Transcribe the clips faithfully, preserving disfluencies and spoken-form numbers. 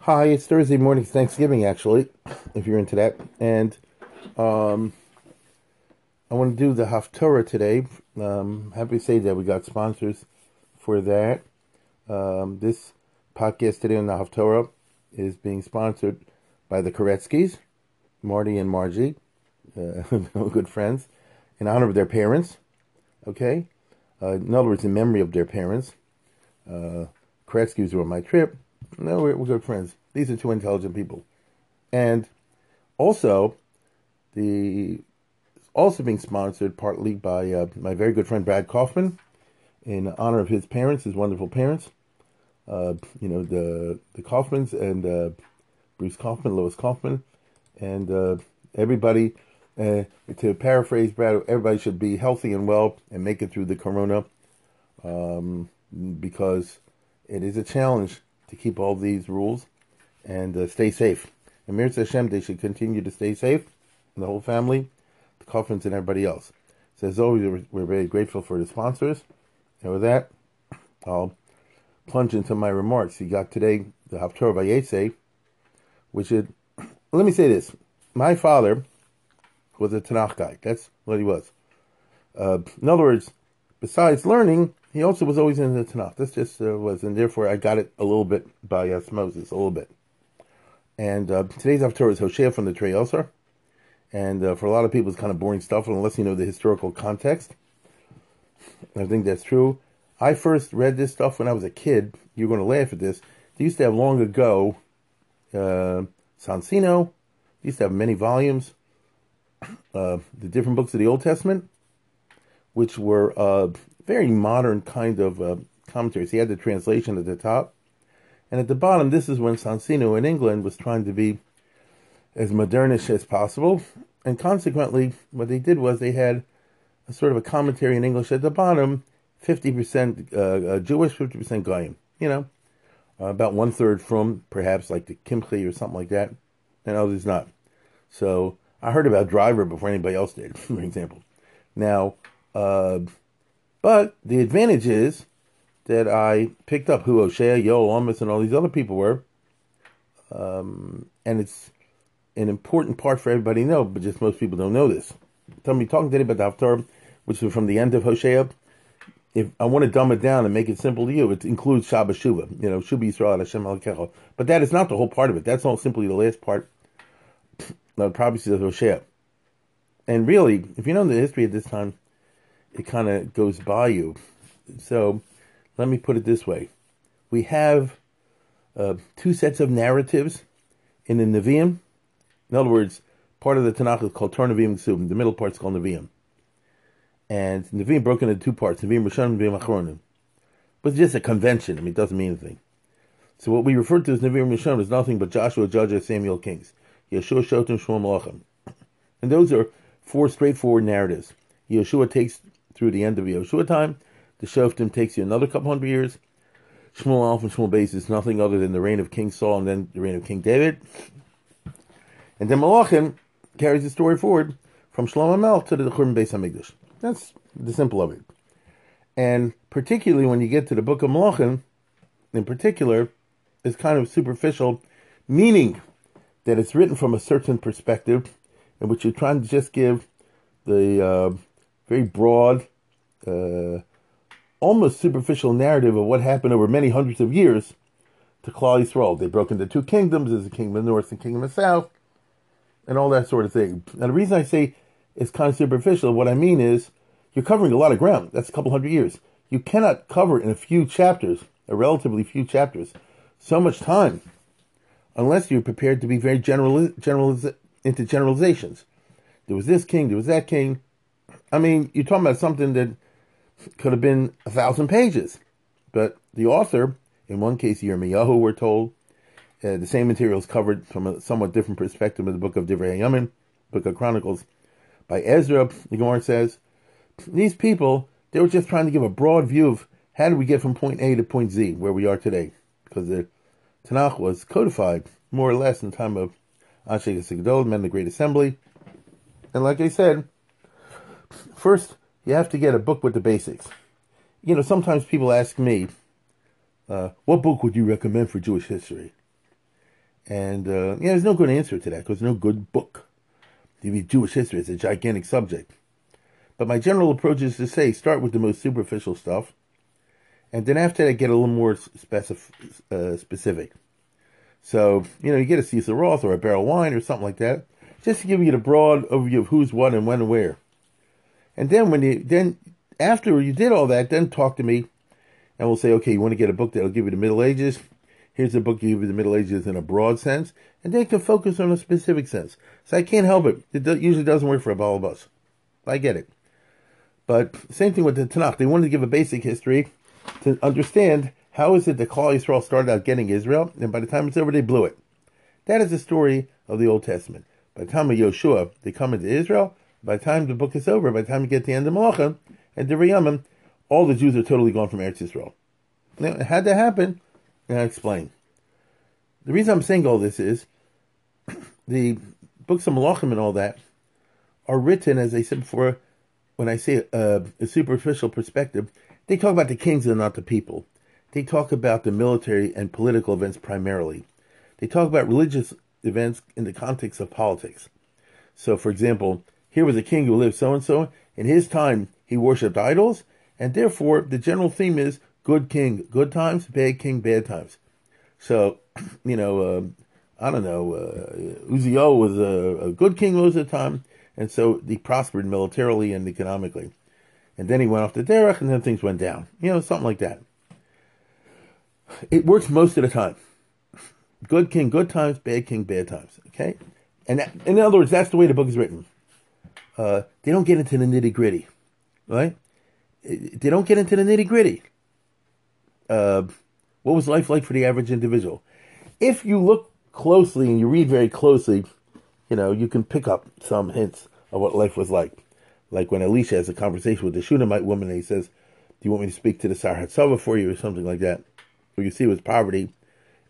Hi, it's Thursday morning, Thanksgiving, actually, if you're into that. And um, I want to do the Haftorah today. Um, happy to say that we got sponsors for that. Um, this podcast today on the Haftorah is being sponsored by the Koretskis, Marty and Margie, uh, good friends, in honor of their parents, okay? Uh, in other words, in memory of their parents. Uh, Koretskis were on my trip. No, we're, we're good friends. These are two intelligent people. And also, the also being sponsored partly by uh, my very good friend Brad Kaufman, in honor of his parents, his wonderful parents. Uh, you know, the the Kaufmans and uh, Bruce Kaufman, Lois Kaufman, and uh, everybody. Uh, to paraphrase Brad, everybody should be healthy and well and make it through the corona, um, because it is a challenge to keep all these rules and uh, stay safe. And Mir Hashem, they should continue to stay safe, the whole family, the Kaufmans, and everybody else. So as always, we're, we're very grateful for the sponsors. And with that, I'll plunge into my remarks. You got today the Haftorah Vayetze, which is, let me say this. My father was a Tanakh guy. That's what he was. Uh, in other words, besides learning, he also was always in the Tanakh. That's just uh, was, and therefore I got it a little bit by osmosis, a little bit. And uh, today's Haftorah is Hosea from the Trey Oser. And uh, for a lot of people, it's kind of boring stuff, unless you know the historical context. I think that's true. I first read this stuff when I was a kid. You're going to laugh at this. They used to have long ago uh, Soncino. They used to have many volumes. Uh, the different books of the Old Testament, which were uh, very modern kind of uh, commentaries. He had the translation at the top. And at the bottom, this is when Soncino in England was trying to be as modernish as possible. And consequently, what they did was they had a sort of a commentary in English at the bottom, fifty percent uh, Jewish, fifty percent Goyim. You know, uh, about one-third from, perhaps, like the Kimchi or something like that, and others not. So I heard about Driver before anybody else did, for example. Now, uh, but the advantage is that I picked up who Hosea, Yoel, Amos, and all these other people were. Um, and it's an important part for everybody to know, but just most people don't know this. Tell me, talking today about the Haftorah, which is from the end of Hosea. If I want to dumb it down and make it simple to you, it includes Shabbat Shubah, you know, Shubhi Israel, Hashem HaKecho. But that is not the whole part of it. That's not simply the last part. The prophecies of Hosea. And really, if you know the history at this time, it kind of goes by you. So, let me put it this way. We have uh, two sets of narratives in the Nevi'im. In other words, part of the Tanakh is called Torah Nevi'im. The middle part is called Nevi'im. And Nevi'im broken into two parts, Nevi'im Rishonim and Nevi'im Achronim. But it's just a convention. I mean, it doesn't mean anything. So what we refer to as Nevi'im Rishonim is nothing but Joshua, Judges, Samuel, Kings. Yeshua, Shoftim, Shmuel, Melachim. And those are four straightforward narratives. Yeshua takes through the end of Yeshua time. The Shoftim takes you another couple hundred years. Shmuel Alf and Shmuel Beis is nothing other than the reign of King Saul and then the reign of King David. And then Melachim carries the story forward from Shlomo Amel to the Churban Beis HaMikdash. That's the simple of it. And particularly when you get to the book of Melachim, in particular, it's kind of superficial, meaning that it's written from a certain perspective in which you're trying to just give the uh, very broad, uh, almost superficial narrative of what happened over many hundreds of years to Klal Yisrael. They broke into two kingdoms. There's a kingdom of the north and kingdom of the south, and all that sort of thing. Now, the reason I say it's kind of superficial, what I mean is you're covering a lot of ground. That's a couple hundred years. You cannot cover in a few chapters, a relatively few chapters, so much time, unless you're prepared to be very general, general into generalizations. There was this king, there was that king. I mean, you're talking about something that could have been a thousand pages. But the author, in one case, Yirmiyahu, we're told, Uh, the same material is covered from a somewhat different perspective in the book of Divrei Hayamim, book of Chronicles. By Ezra, the Gemara says, these people, they were just trying to give a broad view of how did we get from point A to point Z, where we are today. Because the Tanakh was codified, more or less, in the time of Asheh HaSegdol, men of the Great Assembly. And like I said, first, you have to get a book with the basics. You know, sometimes people ask me, uh, what book would you recommend for Jewish history? And, uh, yeah, there's no good answer to that, because there's no good book. You read Jewish history, it's a gigantic subject. But my general approach is to say, start with the most superficial stuff, and then after that, get a little more specif- uh, specific. So, you know, you get a Cecil Roth or a barrel wine or something like that, just to give you the broad overview of who's what and when and where. And then when you, then after you did all that, then talk to me, and we'll say, okay, you want to get a book that'll give you the Middle Ages? Here's a book that gives you the Middle Ages in a broad sense, and then can focus on a specific sense. So I can't help it. It do, usually doesn't work for about all of us. I get it. But same thing with the Tanakh. They wanted to give a basic history to understand how is it that Klal Yisrael started out getting Israel, and by the time it's over, they blew it. That is the story of the Old Testament. By the time of Yeshua, they come into Israel. By the time the book is over, by the time you get to the end of Malachim and Divrei Yamim, all the Jews are totally gone from Eretz Yisrael. Now, had that happen, and I explain. The reason I'm saying all this is the books of Malachim and all that are written, as I said before, when I say uh, a superficial perspective, they talk about the kings and not the people. They talk about the military and political events primarily. They talk about religious events in the context of politics. So, for example, here was a king who lived so-and-so. In his time, he worshipped idols, and therefore, the general theme is good king, good times, bad king, bad times. So, you know, uh, I don't know, uh, Uzziah was a, a good king most of the time, and so he prospered militarily and economically. And then he went off the derech, and then things went down. You know, something like that. It works most of the time. Good king, good times, bad king, bad times, okay? And that, in other words, that's the way the book is written. Uh, they don't get into the nitty-gritty, right? They don't get into the nitty-gritty. Uh, what was life like for the average individual? If you look closely and you read very closely, you know, you can pick up some hints of what life was like. Like when Elisha has a conversation with the Shunammite woman and he says, do you want me to speak to the Sar HaTzava for you or something like that? Where you see was poverty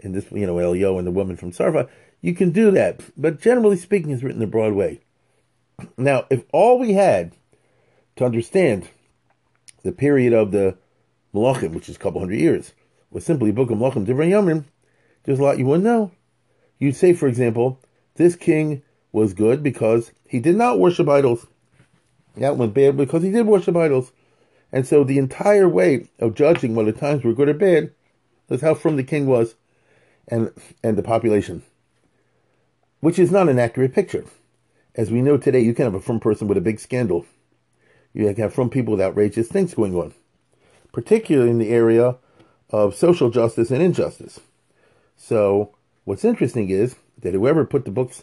in this, you know, Elio and the woman from Sarva. You can do that. But generally speaking, it's written the broad way. Now, if all we had to understand the period of the Malachim, which is a couple hundred years, was simply Book of Malachim, Divrei Yamim, there's a lot you wouldn't know. You'd say, for example, this king was good because he did not worship idols. That one bad because he did worship idols. And so the entire way of judging whether times were good or bad was how from the king was and and the population, which is not an accurate picture. As we know today, you can have a frum person with a big scandal. You can have frum people with outrageous things going on, particularly in the area of social justice and injustice. So, what's interesting is that whoever put the books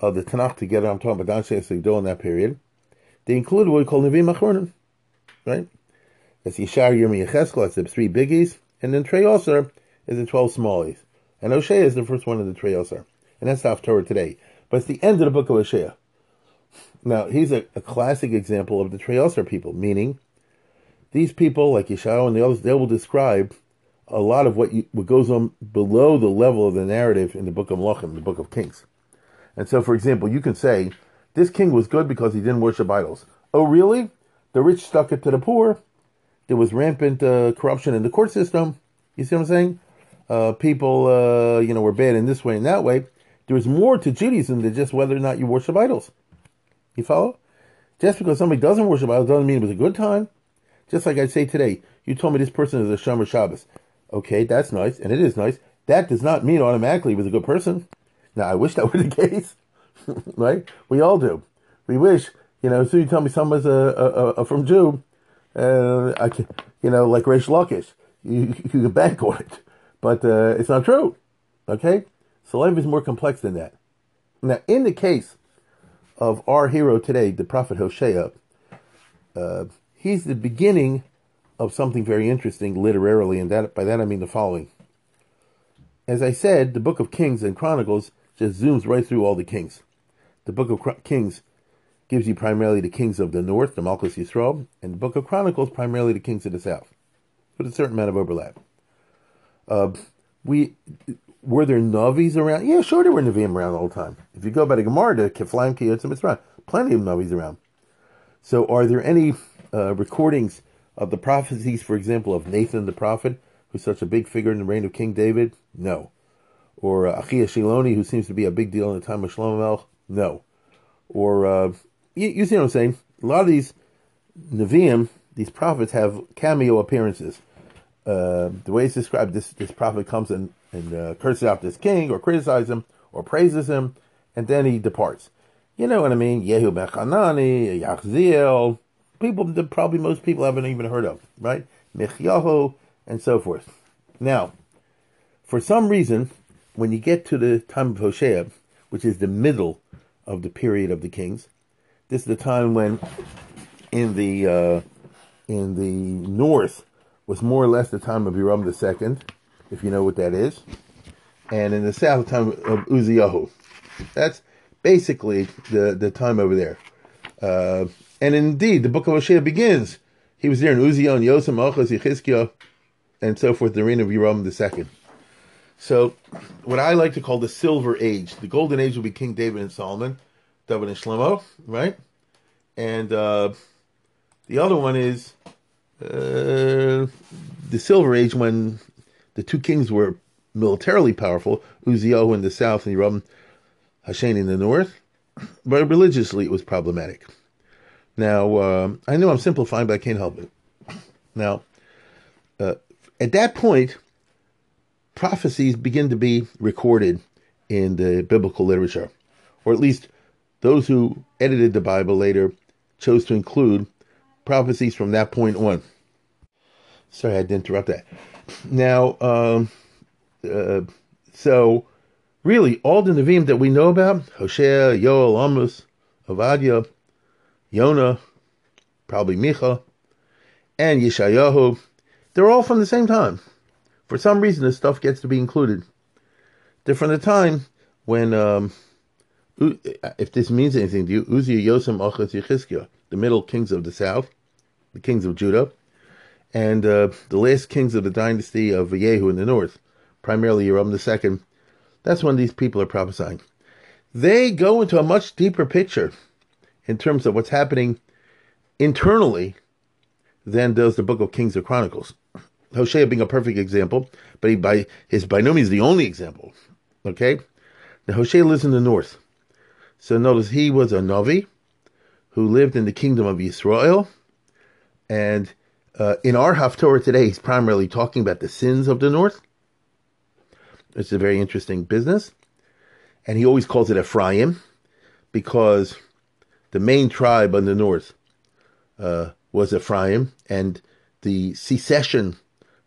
of the Tanakh together, I'm talking about Anshe HaSegdol in that period, they included what we call Nevi'im Rishonim, right? That's Yeshayah, Yirmiyah, Yechezkel, that's the three biggies, and then Trey Oser is the twelve smallies. And Hosea is the first one of the Trei Asar. And that's half Torah today. But it's the end of the book of Hosea. Now, he's a, a classic example of the Trei Asar people, meaning these people, like Yeshayah and the others, they will describe a lot of what, you, what goes on below the level of the narrative in the book of Malachim, the book of Kings. And so, for example, you can say, this king was good because he didn't worship idols. Oh, really? The rich stuck it to the poor. There was rampant uh, corruption in the court system. You see what I'm saying? Uh, people, uh, you know, were bad in this way and that way. There was more to Judaism than just whether or not you worship idols. You follow? Just because somebody doesn't worship idols doesn't mean it was a good time. Just like I say today, you told me this person is a Shomer Shabbos. Okay, that's nice, and it is nice. That does not mean automatically he was a good person. Now, I wish that were the case, right? We all do. We wish, you know, so you tell me someone's a, a, a from Jew, uh, I can, you know, like Reish Lakish, you, you can bank on it. But uh, it's not true, okay? So life is more complex than that. Now, in the case of our hero today, the prophet Hosea, uh, he's the beginning of something very interesting literarily, and that by that I mean the following. As I said, the book of Kings and Chronicles just zooms right through all the kings. The book of Kings gives you primarily the kings of the north, the Malchus Yisroel, and the book of Chronicles primarily the kings of the south, with a certain amount of overlap. Uh, we Were there Navis around? Yeah, sure there were Nevi'im around all the time. If you go by the Gemara, the Keflaim, Kiyotzim, it's around. Plenty of Navis around. So are there any uh, recordings of the prophecies, for example, of Nathan the prophet, who's such a big figure in the reign of King David? No. Or uh, Achia Shiloni, who seems to be a big deal in the time of Shlomo Melch? No. Or, uh, you, you see what I'm saying? A lot of these Nevi'im, these prophets, have cameo appearances. Uh, the way it's described, this, this prophet comes and, and uh, curses out this king, or criticizes him, or praises him, and then he departs. You know what I mean? Yehu ben Hanani, Yachziel, people that probably most people haven't even heard of, right? Michyahu, and so forth. Now, for some reason, when you get to the time of Hosea, which is the middle of the period of the kings, this is the time when in the uh, in the north was more or less the time of Yoram the second, if you know what that is, and in the south, the time of Uziyahu. That's basically the, the time over there. Uh, and indeed, the book of Hosea begins. He was there in Uzziah and Yosem, Ochaz, Yechizkiah, and so forth, the reign of Yoram the second. So, what I like to call the Silver Age, the Golden Age, will be King David and Solomon, David and Shlomo, right? And uh, the other one is uh, the Silver Age, when the two kings were militarily powerful, Uzziah in the south and Yoram Hashem in the north, but religiously it was problematic. Now, uh, I know I'm simplifying, but I can't help it. Now, uh, at that point, prophecies begin to be recorded in the biblical literature, or at least those who edited the Bible later chose to include prophecies from that point on. Sorry, I had to interrupt that. Now, um, uh, so really, all the Nevi'im that we know about, Hosea, Yoel, Amos, Obadiah, Yonah, probably Micha, and Yeshayahu, they're all from the same time. For some reason, this stuff gets to be included. They're from the time when, um, if this means anything to you, Uzziah, Yosem, Achaz, Yechizkiah, the middle kings of the south, the kings of Judah, and uh, the last kings of the dynasty of Yehu in the north, primarily Yoram the second. That's when these people are prophesying. They go into a much deeper picture in terms of what's happening internally than does the book of Kings or Chronicles. Hosea being a perfect example, but he by is by no means the only example. Okay? Now, Hosea lives in the north. So notice he was a Navi who lived in the kingdom of Israel. And uh, in our Haftorah today, he's primarily talking about the sins of the north. It's a very interesting business. And he always calls it Ephraim because the main tribe on the north uh, was Ephraim, and the secession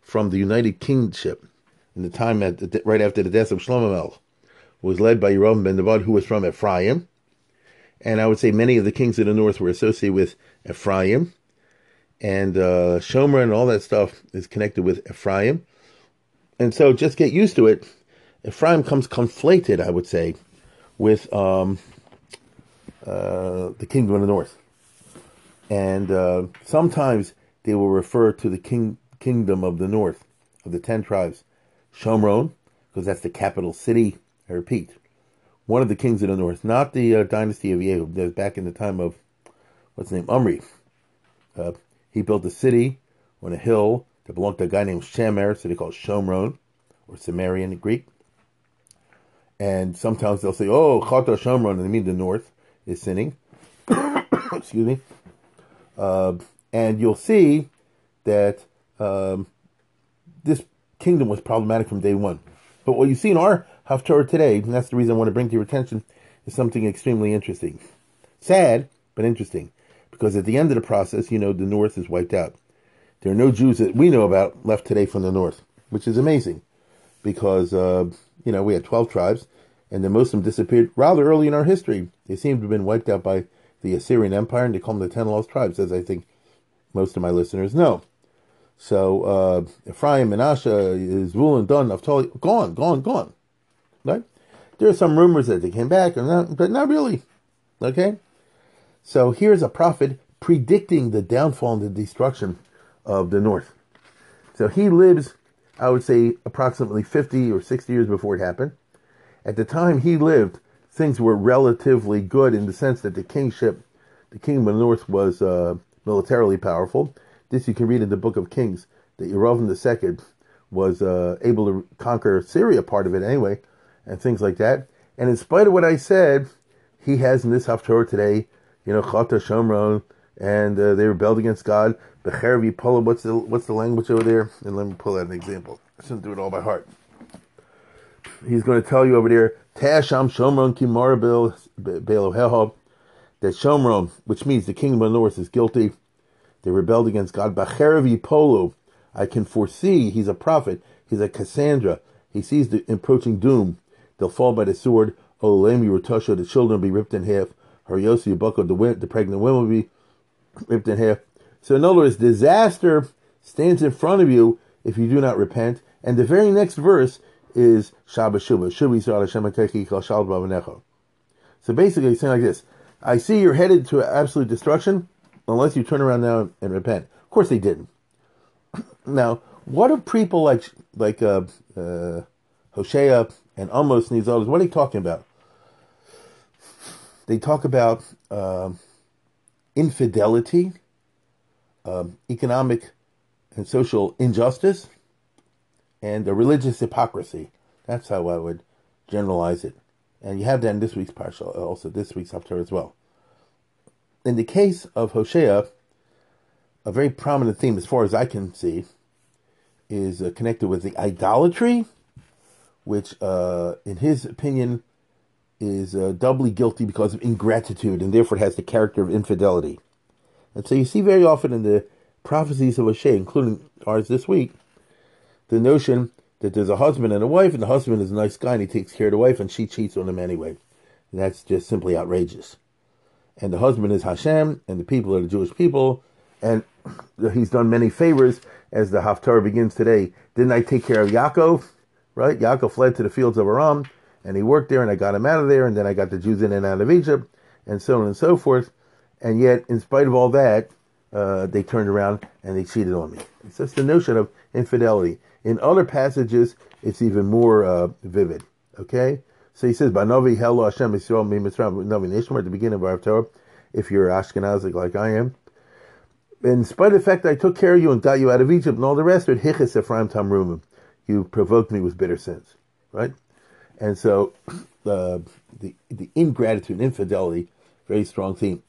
from the United Kingship in the time at the, right after the death of Shlomo Melch was led by Yerovam ben Nebat, who was from Ephraim. And I would say many of the kings of the north were associated with Ephraim. And uh, Shomer and all that stuff is connected with Ephraim. And so just get used to it. Ephraim comes conflated, I would say, with um, uh, the kingdom of the north. And uh, sometimes they will refer to the king, kingdom of the north, of the ten tribes, Shomron, because that's the capital city, I repeat. One of the kings of the north, not the uh, dynasty of Yehu. That was back in the time of, what's his name, Omri. Uh, he built a city on a hill that belonged to a guy named Shemer, so they call it Shomron, or Sumerian in Greek. And sometimes they'll say, oh, Chata Shomron, and they mean the north is sinning. Excuse me. Uh... And you'll see that um, this kingdom was problematic from day one. But what you see in our Haftorah today, and that's the reason I want to bring to your attention, is something extremely interesting. Sad, but interesting. Because at the end of the process, you know, the north is wiped out. There are no Jews that we know about left today from the north, which is amazing. Because, uh, you know, we had twelve tribes, and then most of them disappeared rather early in our history. They seem to have been wiped out by the Assyrian Empire, and they call them the Ten Lost Tribes, as I think most of my listeners know. So uh, Ephraim, Menashe, Zebulun, Dun, Naphtali, gone, gone, gone. Right? There are some rumors that they came back, but not really. Okay? So here's a prophet predicting the downfall and the destruction of the north. So he lives, I would say, approximately fifty or sixty years before it happened. At the time he lived, things were relatively good in the sense that the kingship, the kingdom of the north was uh, militarily powerful. This you can read in the book of Kings, that Yerovam the Second was uh, able to conquer Syria, part of it anyway, and things like that. And in spite of what I said, he has in this Haftorah today, you know, Chata Shomron, and uh, they rebelled against God. Bechervi Pola, what's the what's the language over there? And let me pull out an example. I shouldn't do it all by heart. He's going to tell you over there, Tasham Shomron Kimarabil Beloheho, that Shomron, which means the kingdom of the north, is guilty. They rebelled against God. Bachervi Polo, I can foresee, he's a prophet, he's a Cassandra. He sees the approaching doom. They'll fall by the sword. Olemi Rotosho, the children will be ripped in half. Haryosi Yabako, the, the pregnant women will be ripped in half. So in other words, disaster stands in front of you if you do not repent. And the very next verse is Shabbat Shubah. Shubhi Israel, Hashem HaKecho, Shalom Bavanecho. So basically, he's saying like this. I see you're headed to absolute destruction unless you turn around now and repent. Of course they didn't. Now, what do people like like uh, uh, Hosea and Amos and these others, what are they talking about? They talk about uh, infidelity, um, economic and social injustice, and a religious hypocrisy. That's how I would generalize it. And you have that in this week's parsha, also this week's haftarah as well. In the case of Hosea, a very prominent theme, as far as I can see, is uh, connected with the idolatry, which, uh, in his opinion, is uh, doubly guilty because of ingratitude, and therefore it has the character of infidelity. And so you see very often in the prophecies of Hosea, including ours this week, the notion that there's a husband and a wife, and the husband is a nice guy, and he takes care of the wife, and she cheats on him anyway. And that's just simply outrageous. And the husband is Hashem, and the people are the Jewish people, and he's done many favors, as the Haftarah begins today. Didn't I take care of Yaakov? Right? Yaakov fled to the fields of Aram, and he worked there, and I got him out of there, and then I got the Jews in and out of Egypt, and so on and so forth. And yet, in spite of all that, uh, they turned around and they cheated on me. It's just the notion of infidelity. In other passages, it's even more uh, vivid. Okay? So he says, Banovi Hello Hashem Yisrael Mi Mitzrayim Novi Nishmar, at the beginning of our Torah, if you're Ashkenazic like I am. In spite of the fact that I took care of you and got you out of Egypt and all the rest, Hiches Ephraim Tam Rumim, you provoked me with bitter sins. Right? And so uh, the the ingratitude, infidelity, very strong theme.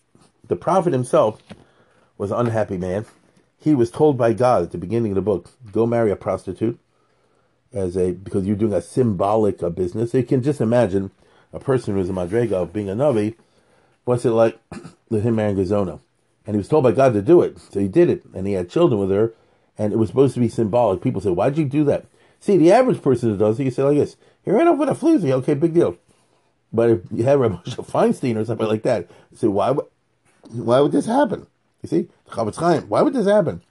The prophet himself was an unhappy man. He was told by God at the beginning of the book, go marry a prostitute, as a because you're doing a symbolic a business. So you can just imagine a person who's a madrega of being a Navi, what's it like with him marrying Gazona? And he was told by God to do it, so he did it, and he had children with her, and it was supposed to be symbolic. People say, why'd you do that? See, the average person who does it, you say like this, he ran off with a floozy, okay, big deal. But if you have Rabbi Feinstein or something like that, you say, why, why would this happen? You see, Chavetz Chaim, why would this happen?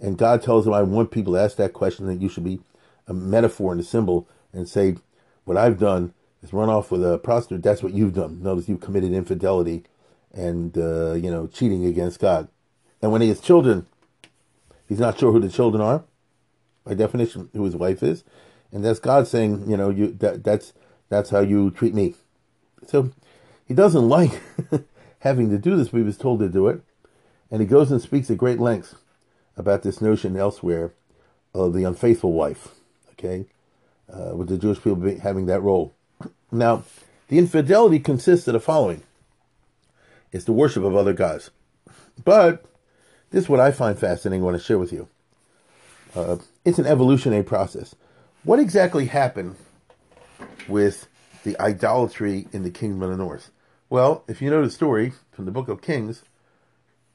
And God tells him, I want people to ask that question, that you should be a metaphor and a symbol and say, what I've done is run off with a prostitute, that's what you've done. Notice you've committed infidelity and, uh, you know, cheating against God. And when he has children, he's not sure who the children are. By definition, who his wife is, and that's God saying, you know, you that that's that's how you treat me. So he doesn't like having to do this, but he was told to do it, and he goes and speaks at great lengths about this notion elsewhere of the unfaithful wife. Okay, uh, with the Jewish people being, having that role. Now, the infidelity consists of the following: it's the worship of other gods. But this is what I find fascinating. I want to share with you. Uh, it's an evolutionary process. What exactly happened with the idolatry in the kingdom of the north? Well, if you know the story from the book of Kings,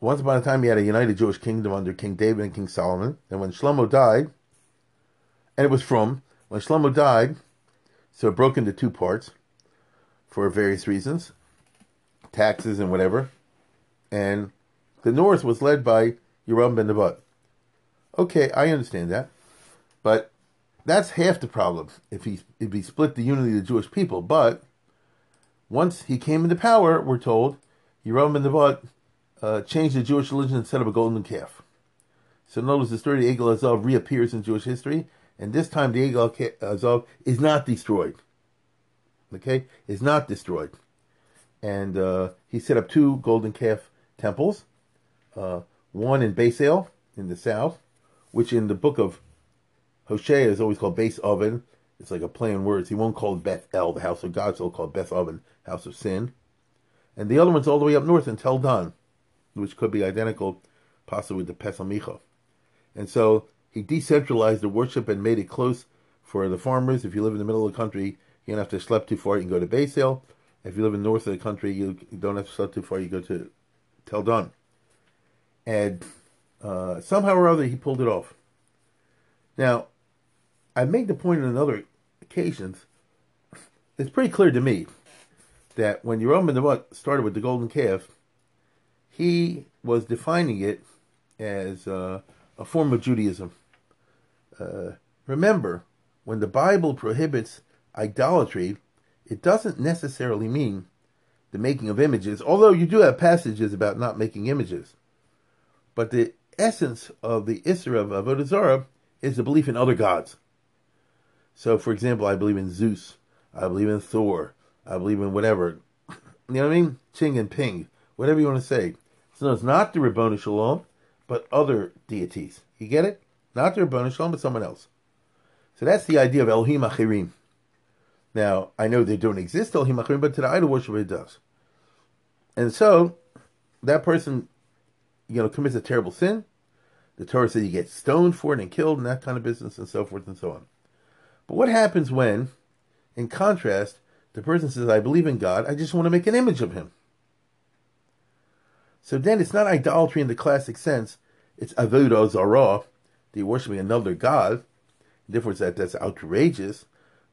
once upon a time you had a united Jewish kingdom under King David and King Solomon, and when Shlomo died, and it was from, when Shlomo died, so it broke into two parts for various reasons, taxes and whatever, and the north was led by Yerovam ben Nebat. Okay, I understand that. But that's half the problem, if he, if he split the unity of the Jewish people. But once he came into power, we're told, Yerovam ben Nevat uh, changed the Jewish religion and set up a golden calf. So notice the story of the Egel Azov reappears in Jewish history, and this time the Egel Azov is not destroyed. Okay? Is not destroyed. And uh, he set up two golden calf temples, uh, one in Basel in the south, which in the book of Hosea is always called Base Oven. It's like a play on words. He won't call it Beth El, the house of God, so he'll call it Beth Oven, house of sin. And the other one's all the way up north in Tel Dan, which could be identical possibly to Pesel Micha. And so he decentralized the worship and made it close for the farmers. If you live in the middle of the country, you don't have to schlep too far, you can go to Basel. If you live in the north of the country, you don't have to schlep too far, you go to Tel Dan. And uh, somehow or other, he pulled it off. Now, I make the point on other occasions, it's pretty clear to me that when Yerovam ben Nevat started with the golden calf, he was defining it as uh, a form of Judaism. Uh, remember, when the Bible prohibits idolatry, it doesn't necessarily mean the making of images, although you do have passages about not making images. But the essence of the Isser of Avodah Zarah is the belief in other gods. So, for example, I believe in Zeus, I believe in Thor, I believe in whatever. You know what I mean? Ching and Ping, whatever you want to say. So no, it's not the Ribbono Shalom, but other deities. You get it? Not the Ribbono Shalom, but someone else. So that's the idea of Elohim Achirim. Now, I know they don't exist, Elohim Achirim, but to the idol worshiper it does. And so, that person, you know, commits a terrible sin. The Torah says you get stoned for it and killed and that kind of business and so forth and so on. But what happens when, in contrast, the person says, I believe in God, I just want to make an image of him. So then it's not idolatry in the classic sense, it's avodah zarah, they're worshiping another God. The difference that that's outrageous.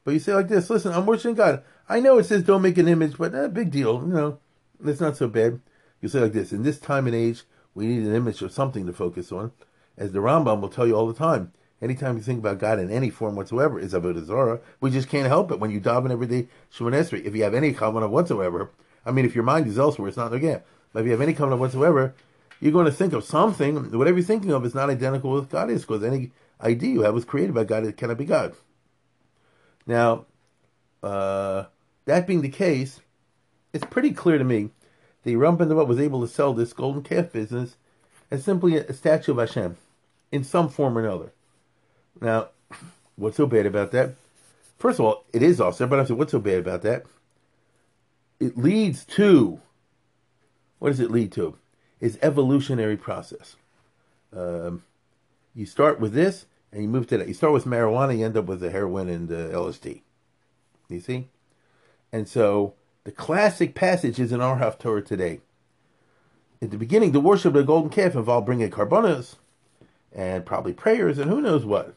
But you say like this, listen, I'm worshiping God. I know it says don't make an image, but eh, big deal, you know, it's not so bad. You say like this, in this time and age, we need an image of something to focus on. As the Rambam will tell you all the time, anytime you think about God in any form whatsoever is avodah zarah. We just can't help it when you daven every day Shemona Esrei. If you have any covenant whatsoever, I mean, if your mind is elsewhere, it's not again. But if you have any covenant whatsoever, you're going to think of something. Whatever you're thinking of is not identical with God is, because any idea you have was created by God. It cannot be God. Now, uh, that being the case, it's pretty clear to me that Yerovam ben Nevat was able to sell this golden calf business as simply a statue of Hashem in some form or another. Now, what's so bad about that? First of all, it is awesome, but I said, what's so bad about that? It leads to, what does it lead to? It's evolutionary process. Um, you start with this, and you move to that. You start with marijuana, you end up with the heroin and the L S D. You see? And so, the classic passage is in our Haftorah today. At the beginning, the worship of the golden calf involved bringing carbonos, and probably prayers, and who knows what.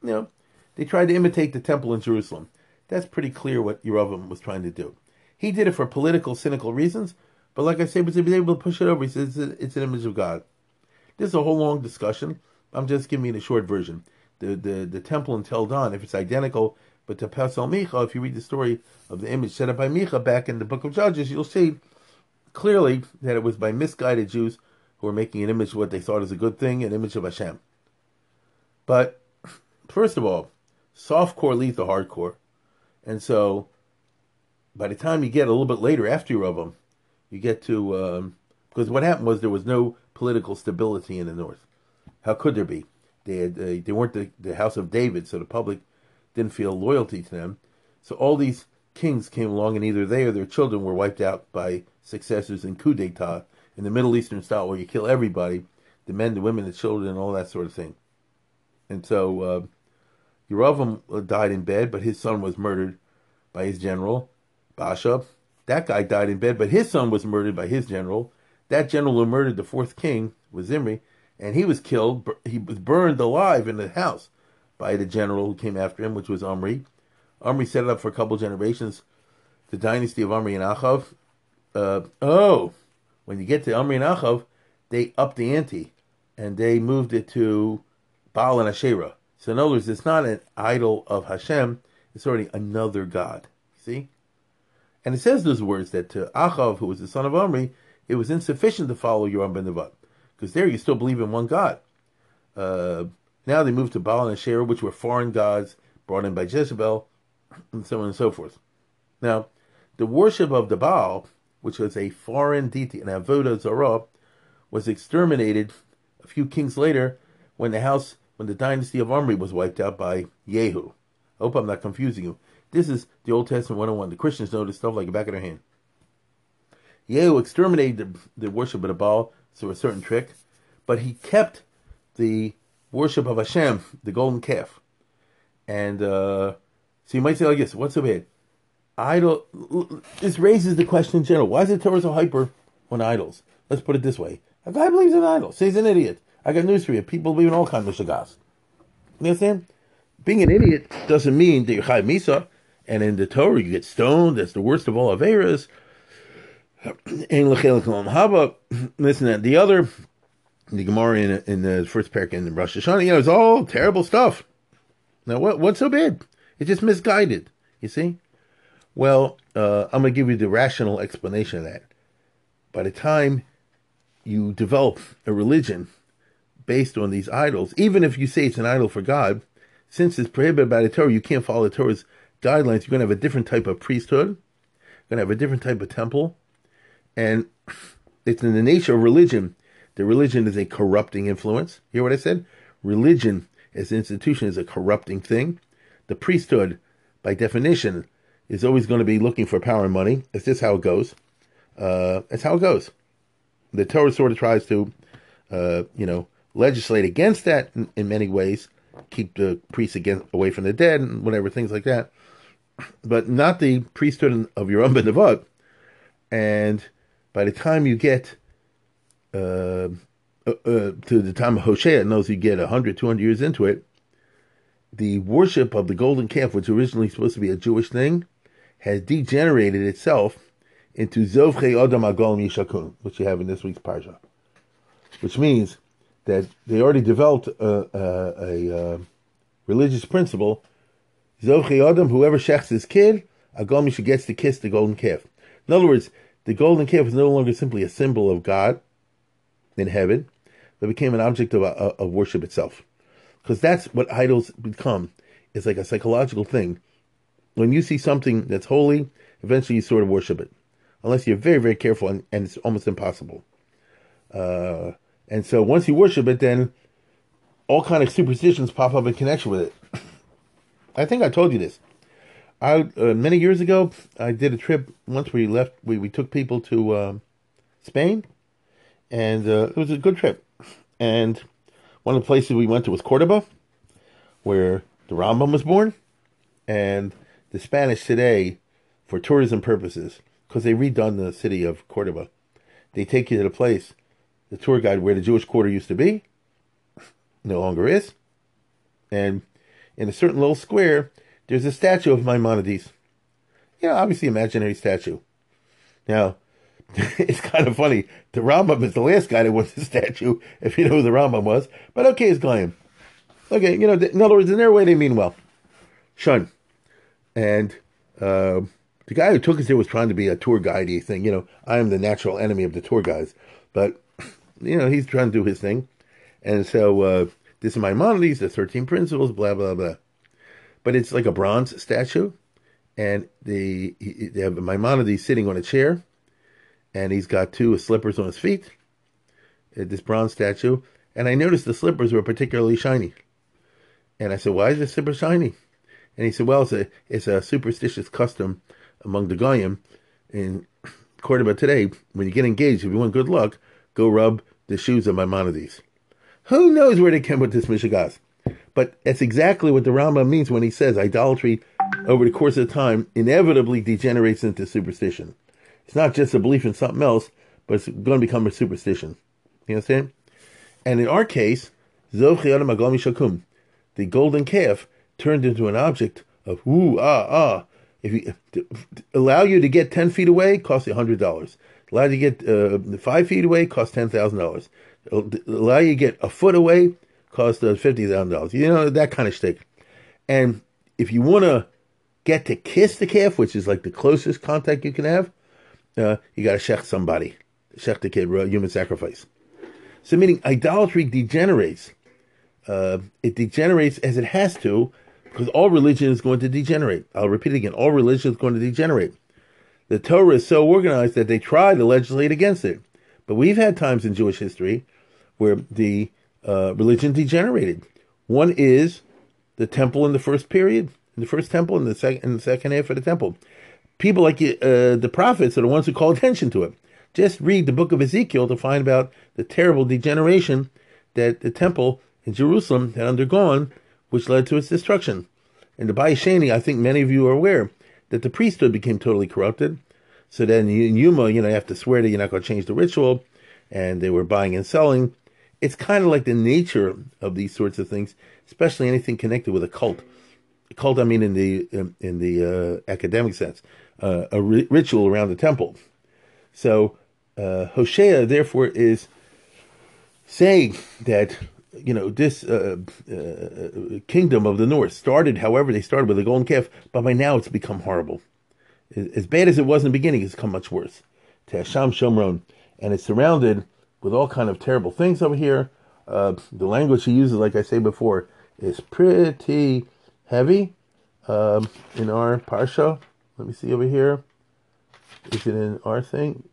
You know, they tried to imitate the temple in Jerusalem. That's pretty clear what Yerovam was trying to do. He did it for political, cynical reasons, but like I say, he was able to push it over. He says it's an image of God. This is a whole long discussion. I'm just giving you the short version. The the, the temple in Tel Dan, if it's identical, but to Pesel Micha, if you read the story of the image set up by Micha back in the book of Judges, you'll see clearly that it was by misguided Jews who were making an image of what they thought is a good thing, an image of Hashem. But, first of all, softcore leads to hardcore. And so, by the time you get a little bit later after Yerovam, you get to, um, because what happened was there was no political stability in the north. How could there be? They had, uh, they weren't the, the house of David, so the public didn't feel loyalty to them. So all these kings came along, and either they or their children were wiped out by successors in coup d'etat, in the Middle Eastern style, where you kill everybody, the men, the women, the children, all that sort of thing. And so, uh, Yerovam died in bed, but his son was murdered by his general, Baasha. That guy died in bed, but his son was murdered by his general. That general who murdered the fourth king was Zimri, and he was killed, he was burned alive in the house by the general who came after him, which was Omri. Omri set it up for a couple generations, the dynasty of Omri and Ahav. Uh, oh! When you get to Omri and Ahav, they upped the ante, and they moved it to Baal and Asherah. So in other words, it's not an idol of Hashem. It's already another god. See? And it says those words that to Achav, who was the son of Omri, it was insufficient to follow Yoram ben Nevat. Because there you still believe in one god. Uh, now they moved to Baal and Asherah, which were foreign gods brought in by Jezebel, and so on and so forth. Now, the worship of the Baal, which was a foreign deity, an avodah zarah, was exterminated a few kings later when the house, when the dynasty of Omri was wiped out by Yehu. I hope I'm not confusing you. This is the Old Testament one oh one. The Christians know this stuff like the back of their hand. Yehu exterminated the, the worship of the Baal through a certain trick, but he kept the worship of Hashem, the golden calf. And uh, so you might say like this, what's so bad? Idol, this raises the question in general. Why is the Torah so hyper on idols? Let's put it this way. A guy believes in idols, so he's an idiot. I got news for you. People believe in all kinds of shagas. You understand? Being an idiot doesn't mean that you're chai misa, and in the Torah you get stoned. That's the worst of all averas. Listen, that the other, the Gemara in, in the first parak in Rosh Hashanah, you know, it's all terrible stuff. Now, what what's so bad? It's just misguided. You see? Well, uh, I'm going to give you the rational explanation of that. By the time you develop a religion based on these idols, even if you say it's an idol for God, since it's prohibited by the Torah, you can't follow the Torah's guidelines. You're going to have a different type of priesthood. You're going to have a different type of temple. And it's in the nature of religion. The religion is a corrupting influence. Hear what I said? Religion as an institution is a corrupting thing. The priesthood, by definition, is always going to be looking for power and money. It's just how it goes. Uh, that's how it goes. The Torah sort of tries to, uh, you know, legislate against that in, in many ways. Keep the priests again, away from the dead and whatever, things like that. But not the priesthood of Yoram ben Nevat. And by the time you get uh, uh, uh, to the time of Hosea, and those you get one hundred, two hundred years into it, the worship of the golden calf, which originally supposed to be a Jewish thing, has degenerated itself into Zovchei Odom Agol Yishakun, which you have in this week's parsha. Which means that they already developed a, a, a, a religious principle. Zovchei Odom, whoever shechs his kid, Agol Misha gets to kiss the golden calf. In other words, the golden calf is no longer simply a symbol of God in heaven, but became an object of, of, of worship itself. Because that's what idols become. It's like a psychological thing. When you see something that's holy, eventually you sort of worship it. Unless you're very, very careful, and, and it's almost impossible. Uh, and so once you worship it, then all kind of superstitions pop up in connection with it. I think I told you this. I uh, many years ago, I did a trip. Once we left, we, we took people to uh, Spain. And uh, it was a good trip. And one of the places we went to was Cordoba, where the Rambam was born. And the Spanish today, for tourism purposes, because they redone the city of Cordoba, they take you to the place, the tour guide, where the Jewish quarter used to be, no longer is. And in a certain little square, there's a statue of Maimonides. You know, obviously imaginary statue. Now, it's kind of funny. The Rambam is the last guy that wants the statue, if you know who the Rambam was. But okay, it's Goyim. Okay, you know, in other words, in their way, they mean well. Shun. And uh, the guy who took us there was trying to be a tour guide-y thing. You know, I am the natural enemy of the tour guides. But, you know, he's trying to do his thing. And so, uh, this is Maimonides, the thirteen principles, blah, blah, blah. But it's like a bronze statue. And the, they have Maimonides sitting on a chair. And he's got two slippers on his feet, this bronze statue. And I noticed the slippers were particularly shiny. And I said, why is the slipper shiny? And he said, well, it's a, it's a superstitious custom among the Goyim in Cordoba today. When you get engaged, if you want good luck, go rub the shoes of Maimonides. Who knows where they came with this mishigas? But that's exactly what the Rambam means when he says idolatry over the course of time inevitably degenerates into superstition. It's not just a belief in something else, but it's going to become a superstition. You understand? And in our case, the golden calf turned into an object of ooh, ah, ah. If you to, to allow you to get ten feet away, costs you one hundred dollars. Allow you to get uh, five feet away, costs ten thousand dollars. Allow you to get a foot away, cost us fifty thousand dollars. You know, that kind of shtick. And if you want to get to kiss the calf, which is like the closest contact you can have, uh, you got to shech somebody. Shech the kid, human sacrifice. So meaning idolatry degenerates. Uh, it degenerates as it has to, because all religion is going to degenerate. I'll repeat it again. All religion is going to degenerate. The Torah is so organized that they try to legislate against it. But we've had times in Jewish history where the uh, religion degenerated. One is the temple in the first period, in the first temple, in the, sec- in the second half of the temple. People like uh, the prophets are the ones who call attention to it. Just read the book of Ezekiel to find about the terrible degeneration that the temple in Jerusalem had undergone, which led to its destruction. And the Bayesheni, I think many of you are aware, that the priesthood became totally corrupted. So then in Yuma, you know, you have to swear that you're not going to change the ritual, and they were buying and selling. It's kind of like the nature of these sorts of things, especially anything connected with a cult. A cult, I mean, in the in, in the uh, academic sense, uh, a ri- ritual around the temple. So uh, Hosea, therefore, is saying that, you know, this uh, uh, kingdom of the north started, however they started, with a golden calf, but by now it's become horrible. As bad as it was in the beginning, it's become much worse. To Hashem Shomron. And it's surrounded with all kind of terrible things over here. Uh, the language he uses, like I say before, is pretty heavy um, in our parsha. Let me see over here. Is it in our thing?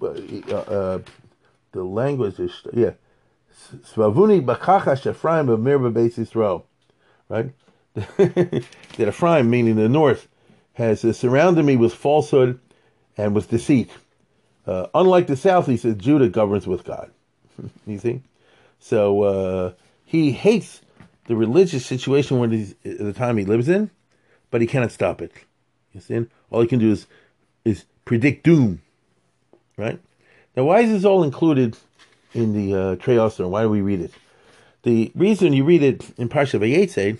Uh, uh, the language is, yeah. Svavuni bakachash Ephraim of Mirba Beis Yisrael, right? That Ephraim, meaning the north, has uh, surrounded me with falsehood and with deceit. Uh, unlike the south, he says, Judah governs with God. You see? So uh, he hates the religious situation when he's, at the time he lives in, but he cannot stop it. You see? All he can do is is predict doom, right? Now, why is this all included in the uh, Trey Oser? Why do we read it? The reason you read it in Parsha Vayetze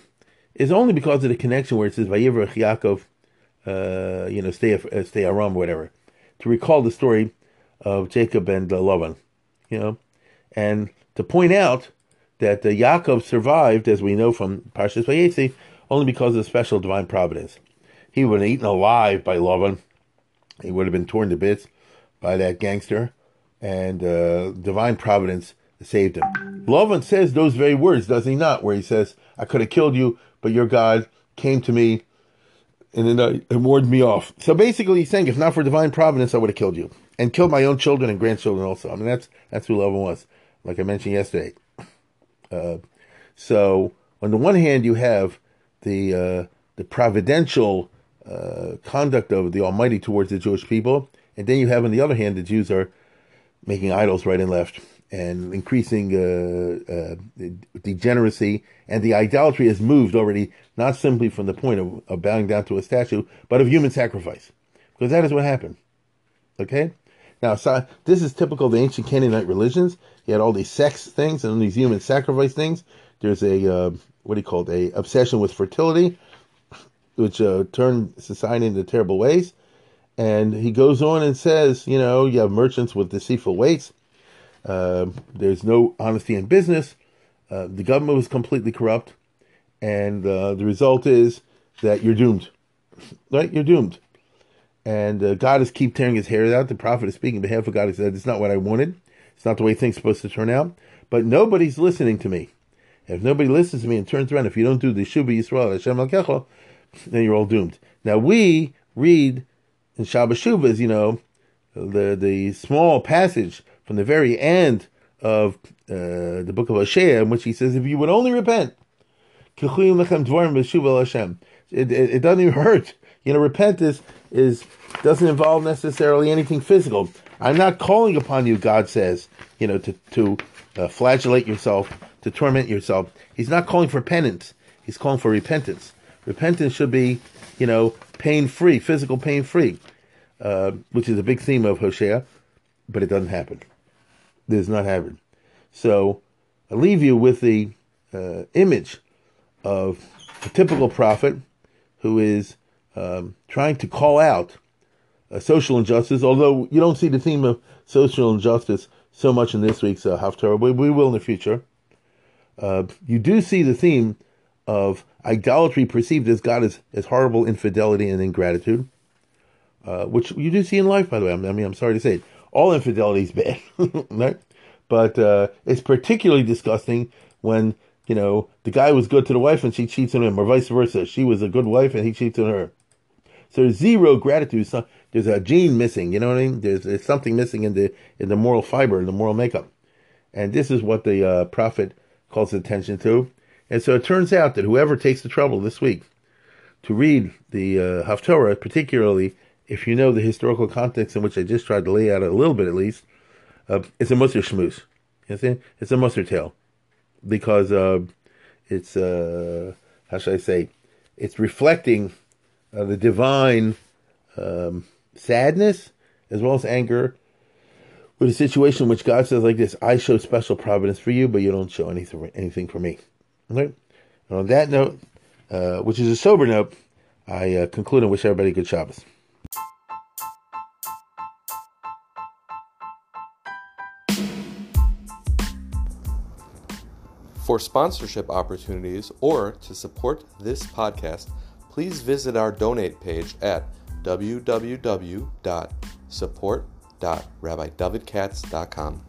is only because of the connection where it says Vayivrach Yaakov, uh, you know, stay uh, stay Aram, whatever, to recall the story of Jacob and uh, Lavan, you know, and to point out that uh, Yaakov survived, as we know from Parsha Vayetze, only because of special divine providence. He would have been eaten alive by Lavan. He would have been torn to bits by that gangster. And uh, divine providence saved him. Lavan says those very words, does he not? Where he says, I could have killed you, but your God came to me and then uh, warded me off. So basically he's saying, if not for divine providence, I would have killed you. And killed my own children and grandchildren also. I mean, that's that's who Lavan was, like I mentioned yesterday. Uh, so on the one hand, you have the, uh, the providential uh, conduct of the Almighty towards the Jewish people. And then you have, on the other hand, the Jews are making idols right and left, and increasing uh, uh, degeneracy, and the idolatry has moved already, not simply from the point of, of bowing down to a statue, but of human sacrifice, because that is what happened, okay? Now, so this is typical of the ancient Canaanite religions. You had all these sex things, and all these human sacrifice things. There's a, uh, what do you call it, a obsession with fertility, which uh, turned society into terrible ways. And he goes on and says, you know, you have merchants with deceitful weights. Uh, there's no honesty in business. Uh, the government was completely corrupt. And uh, the result is that you're doomed. Right? You're doomed. And uh, God is keep tearing his hair out. The prophet is speaking on behalf of God. He said, it's not what I wanted. It's not the way things are supposed to turn out. But nobody's listening to me. If nobody listens to me and turns around, if you don't do the Shubhi Israel, Hashem HaKecho, then you're all doomed. Now we read in Shabbat Shubah is, you know, the the small passage from the very end of uh, the book of Hosea, in which he says, if you would only repent, it, it, it doesn't even hurt. You know, repent is, is doesn't involve necessarily anything physical. I'm not calling upon you, God says, you know, to, to uh, flagellate yourself, to torment yourself. He's not calling for penance. He's calling for repentance. Repentance should be, you know, pain-free, physical pain-free, uh, which is a big theme of Hosea, but it doesn't happen. It does not happen. So I leave you with the uh, image of a typical prophet who is um, trying to call out uh, social injustice, although you don't see the theme of social injustice so much in this week's uh, Haftarah, but we will in the future. uh, you do see the theme of idolatry perceived as God as, as horrible infidelity and ingratitude, uh, which you do see in life, by the way. I mean, I'm sorry to say it. All infidelity is bad, right? But uh, it's particularly disgusting when, you know, the guy was good to the wife and she cheats on him, or vice versa. She was a good wife and he cheats on her. So there's zero gratitude. So there's a gene missing, you know what I mean? There's, there's something missing in the in the moral fiber, in the moral makeup. And this is what the uh, prophet calls attention to. And so it turns out that whoever takes the trouble this week to read the uh, Haftorah, particularly if you know the historical context in which I just tried to lay out a little bit at least, uh, it's a Musar Shmuz. You understand? It's a Musar tale. Because uh, it's, uh, how should I say, it's reflecting uh, the divine um, sadness as well as anger with a situation in which God says like this, I show special providence for you, but you don't show anything, anything for me. Right? And on that note, uh, which is a sober note, I uh, conclude and wish everybody a good Shabbos. For sponsorship opportunities or to support this podcast, please visit our donate page at w w w dot support dot rabbi david katz dot com.